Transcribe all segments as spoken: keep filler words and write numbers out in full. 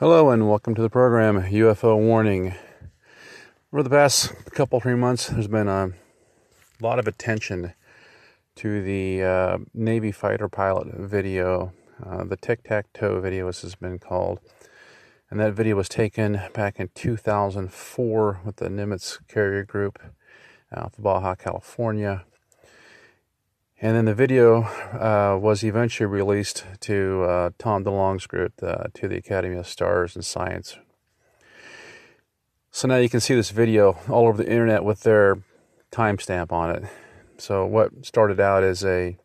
Hello and welcome to the program, U F O Warning. Over the past couple, three months, there's been a lot of attention to the uh, Navy fighter pilot video. Uh, the tic-tac-toe video, as it's been called. And that video was taken back in two thousand four with the Nimitz carrier group out of Baja, California. And then the video uh, was eventually released to uh, Tom DeLonge's group, uh, to the Academy of Stars and Science. So now you can see this video all over the internet with their timestamp on it. So what started out as a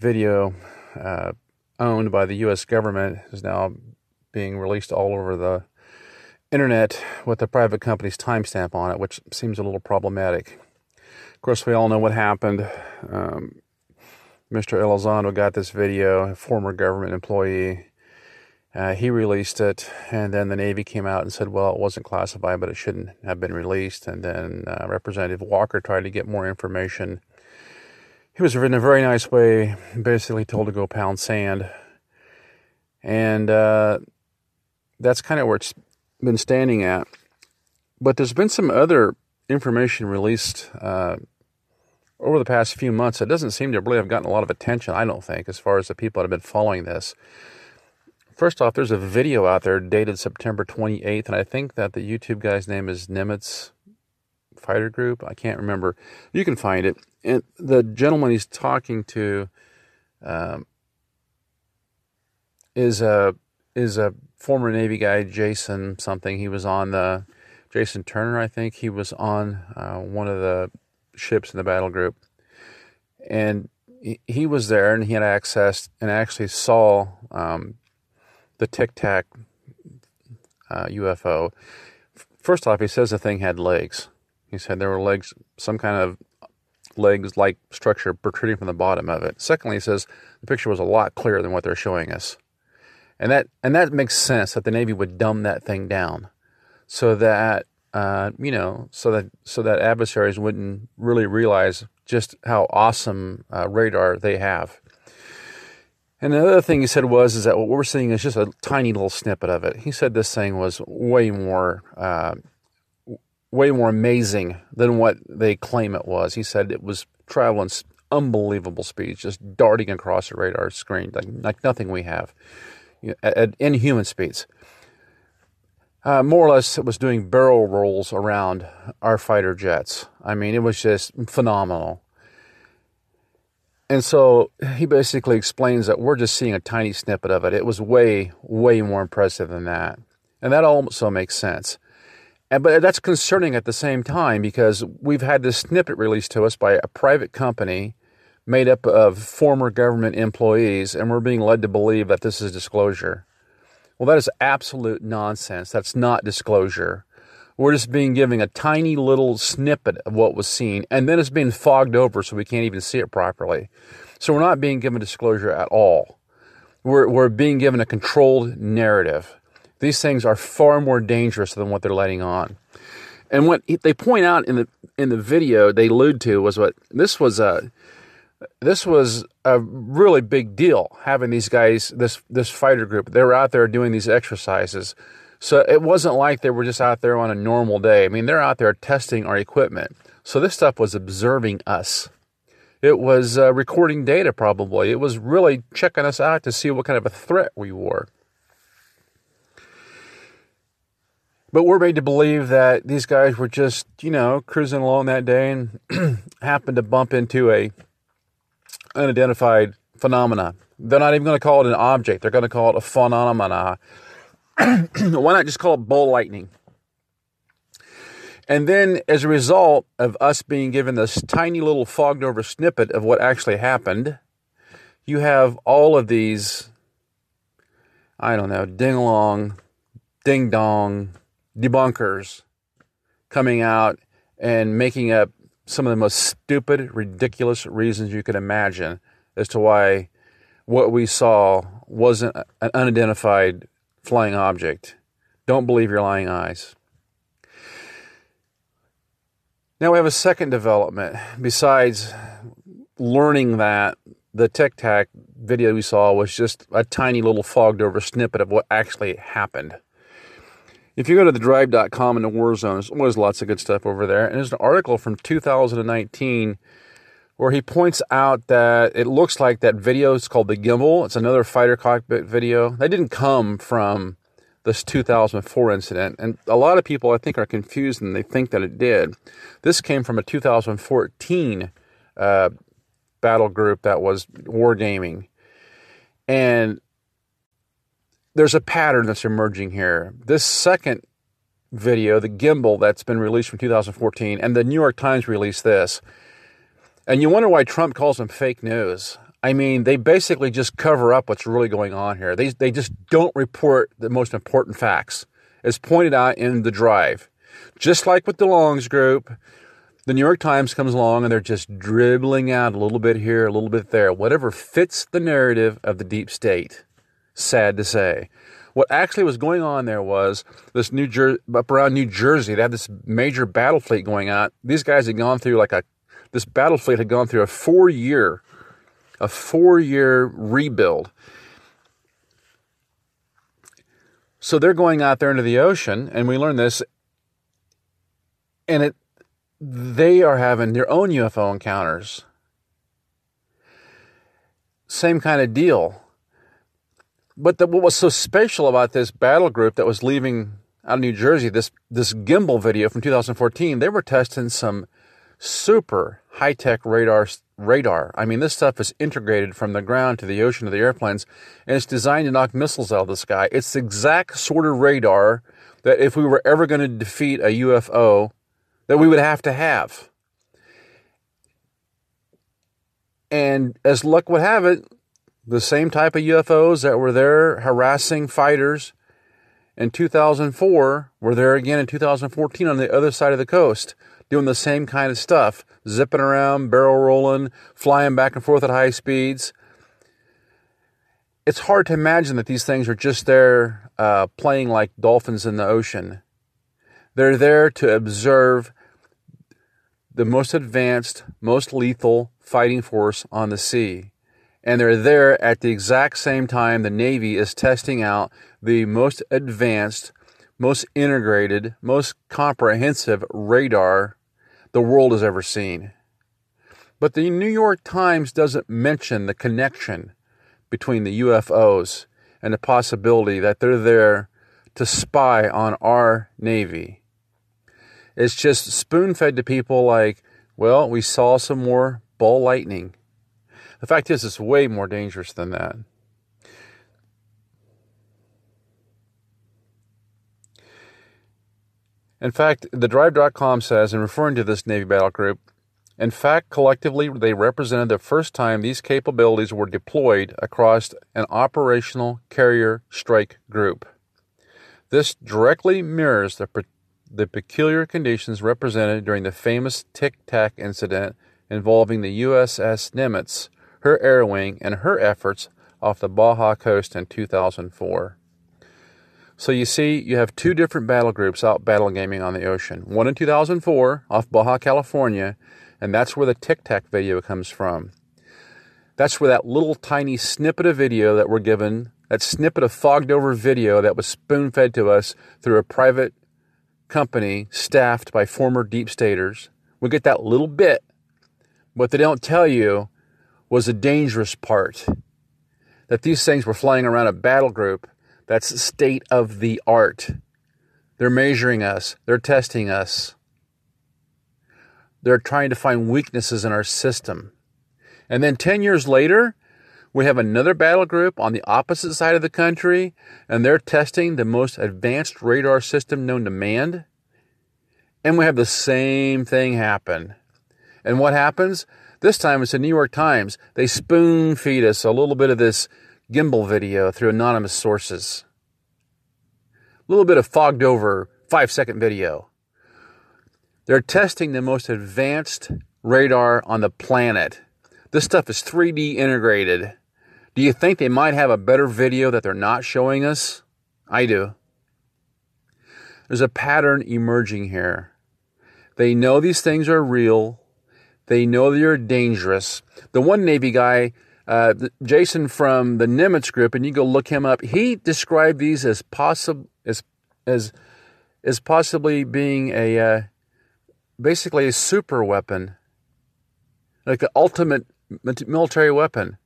video uh, owned by the U S government is now being released all over the internet with the private company's timestamp on it, which seems a little problematic. Of course, we all know what happened. Um, Mister Elizondo got this video, a former government employee. Uh, he released it, and then the Navy came out and said, well, it wasn't classified, but it shouldn't have been released. And then uh, Representative Walker tried to get more information. He was in a very nice way, basically told to go pound sand. And uh, that's kind of where it's been standing at. But there's been some other information released uh, over the past few months that doesn't seem to really have gotten a lot of attention, I don't think, as far as the people that have been following this. First off, there's a video out there dated September twenty-eighth, and I think that the YouTube guy's name is Nimitz Fighter Group. I can't remember. You can find it. And the gentleman he's talking to um, is a is a former Navy guy, Jason something. He was on the Jason Turner, I think. He was on uh, one of the ships in the battle group, and he, he was there, and he had access and actually saw um, the Tic-Tac uh, U F O. First off, he says the thing had legs. He said there were legs, some kind of legs-like structure protruding from the bottom of it. Secondly, he says the picture was a lot clearer than what they're showing us. And that and that makes sense that the Navy would dumb that thing down so that uh, you know so that so that adversaries wouldn't really realize just how awesome uh, radar they have. And the other thing he said was is that what we're seeing is just a tiny little snippet of it. He said this thing was way more uh, way more amazing than what they claim it was. He said it was traveling unbelievable speeds, just darting across the radar screen like like nothing we have. At, at inhuman speeds. Uh, more or less, it was doing barrel rolls around our fighter jets. I mean, it was just phenomenal. And so he basically explains that we're just seeing a tiny snippet of it. It was way, way more impressive than that. And that also makes sense. And, but that's concerning at the same time because we've had this snippet released to us by a private company made up of former government employees, and we're being led to believe that this is disclosure. Well, that is absolute nonsense. That's not disclosure. We're just being given a tiny little snippet of what was seen, and then it's being fogged over so we can't even see it properly. So we're not being given disclosure at all. We're, we're being given a controlled narrative. These things are far more dangerous than what they're letting on. And what they point out in the in the video they allude to was what this was a... This was a really big deal, having these guys, this this fighter group. They were out there doing these exercises. So it wasn't like they were just out there on a normal day. I mean, they're out there testing our equipment. So this stuff was observing us. It was uh, recording data, probably. It was really checking us out to see what kind of a threat we were. But we're made to believe that these guys were just, you know, cruising along that day and happened to bump into a unidentified phenomena. They're not even going to call it an object. They're going to call it a phenomena. Why not just call it bolt lightning? And then as a result of us being given this tiny little fogged over snippet of what actually happened, you have all of these, I don't know, ding-along, ding-dong, debunkers coming out and making up some of the most stupid, ridiculous reasons you could imagine as to why what we saw wasn't an unidentified flying object. Don't believe your lying eyes. Now we have a second development. Besides learning that the Tic-Tac video we saw was just a tiny little fogged over snippet of what actually happened. If you go to the drive dot com in the war zone, there's always lots of good stuff over there. And there's an article from two thousand nineteen where he points out that it looks like that video is called the Gimbal. It's another fighter cockpit video. That didn't come from this two thousand four incident. And a lot of people, I think, are confused and they think that it did. This came from a two thousand fourteen uh, battle group that was wargaming. And there's a pattern that's emerging here. This second video, the Gimbal, that's been released from two thousand fourteen, and the New York Times released this. And you wonder why Trump calls them fake news. I mean, they basically just cover up what's really going on here. They they just don't report the most important facts, as pointed out in The Drive. Just like with DeLonge's group, the New York Times comes along and they're just dribbling out a little bit here, a little bit there, whatever fits the narrative of the deep state. Sad to say. What actually was going on there was this New Jer- up around New Jersey, they had this major battle fleet going out. These guys had gone through like a, this battle fleet had gone through a four-year, a four-year rebuild. So they're going out there into the ocean, and we learned this, and it, they are having their own U F O encounters. Same kind of deal. But the, what was so special about this battle group that was leaving out of New Jersey, this this Gimbal video from two thousand fourteen, they were testing some super high-tech radar. radar. I mean, this stuff is integrated from the ground to the ocean to the airplanes, and it's designed to knock missiles out of the sky. It's the exact sort of radar that if we were ever going to defeat a U F O, that we would have to have. And as luck would have it, the same type of U F Os that were there harassing fighters in two thousand four were there again in two thousand fourteen on the other side of the coast, doing the same kind of stuff, zipping around, barrel rolling, flying back and forth at high speeds. It's hard to imagine that these things are just there uh, playing like dolphins in the ocean. They're there to observe the most advanced, most lethal fighting force on the sea. And they're there at the exact same time the Navy is testing out the most advanced, most integrated, most comprehensive radar the world has ever seen. But the New York Times doesn't mention the connection between the U F Os and the possibility that they're there to spy on our Navy. It's just spoon-fed to people like, well, we saw some more ball lightning. The fact is, it's way more dangerous than that. In fact, the drive dot com says, in referring to this Navy battle group, in fact, collectively, they represented the first time these capabilities were deployed across an operational carrier strike group. This directly mirrors the, the peculiar conditions represented during the famous Tic-Tac incident involving the U S S Nimitz, her air wing, and her efforts off the Baja coast in two thousand four. So you see, you have two different battle groups out battle gaming on the ocean. One in two thousand four off Baja, California, and that's where the Tic-Tac video comes from. That's where that little tiny snippet of video that we're given, that snippet of fogged over video that was spoon-fed to us through a private company staffed by former deep staters. We get that little bit. What they don't tell you was the dangerous part, that these things were flying around a battle group that's state of the art. They're measuring us. They're testing us. They're trying to find weaknesses in our system. And then ten years later, we have another battle group on the opposite side of the country, and they're testing the most advanced radar system known to man. And we have the same thing happen. And what happens? This time it's the New York Times. They spoon feed us a little bit of this gimbal video through anonymous sources. A little bit of fogged over five-second video. They're testing the most advanced radar on the planet. This stuff is three D integrated. Do you think they might have a better video that they're not showing us? I do. There's a pattern emerging here. They know these things are real. They know they're dangerous. The one Navy guy, uh, Jason from the Nimitz group, and you go look him up, he described these as possible as as as possibly being a uh, basically a super weapon, like the ultimate military weapon,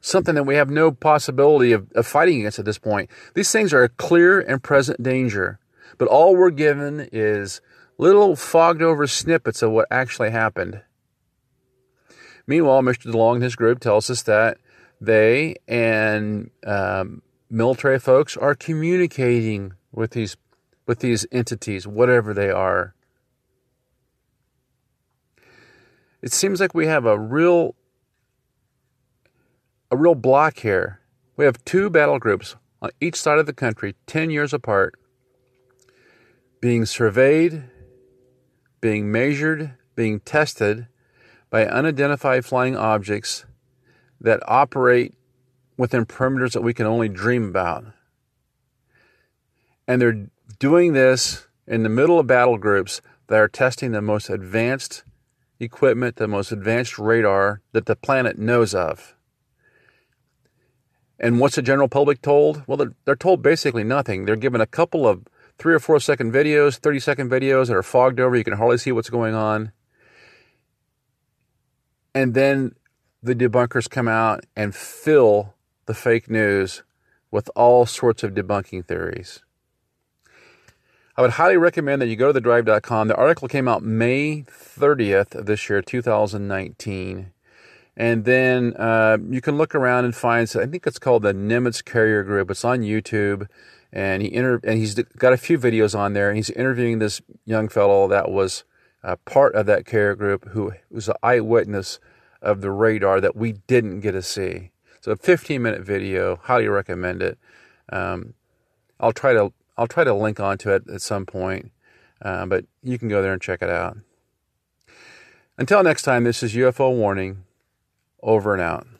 something that we have no possibility of, of fighting against at this point. These things are a clear and present danger, but all we're given is little fogged over snippets of what actually happened. Meanwhile, Mister DeLonge and his group tells us that they and um, military folks are communicating with these with these entities, whatever they are. It seems like we have a real a real block here. We have two battle groups on each side of the country, ten years apart, being surveyed, being measured, being tested by unidentified flying objects that operate within perimeters that we can only dream about. And they're doing this in the middle of battle groups that are testing the most advanced equipment, the most advanced radar that the planet knows of. And what's the general public told? Well, they're, they're told basically nothing. They're given a couple of three or four second videos, thirty second videos that are fogged over. You can hardly see what's going on. And then the debunkers come out and fill the fake news with all sorts of debunking theories. I would highly recommend that you go to the drive dot com. The article came out May thirtieth of this year, two thousand nineteen. And then uh, you can look around and find, I think it's called the Nimitz Carrier Group. It's on YouTube. And he inter- and he's got a few videos on there. And he's interviewing this young fellow that was uh, part of that carrier group, who was an eyewitness of the radar that we didn't get to see. So a fifteen minute video. Highly recommend it. Um, I'll try to I'll try to link onto it at some point, uh, but you can go there and check it out. Until next time, this is U F O Warning. Over and out.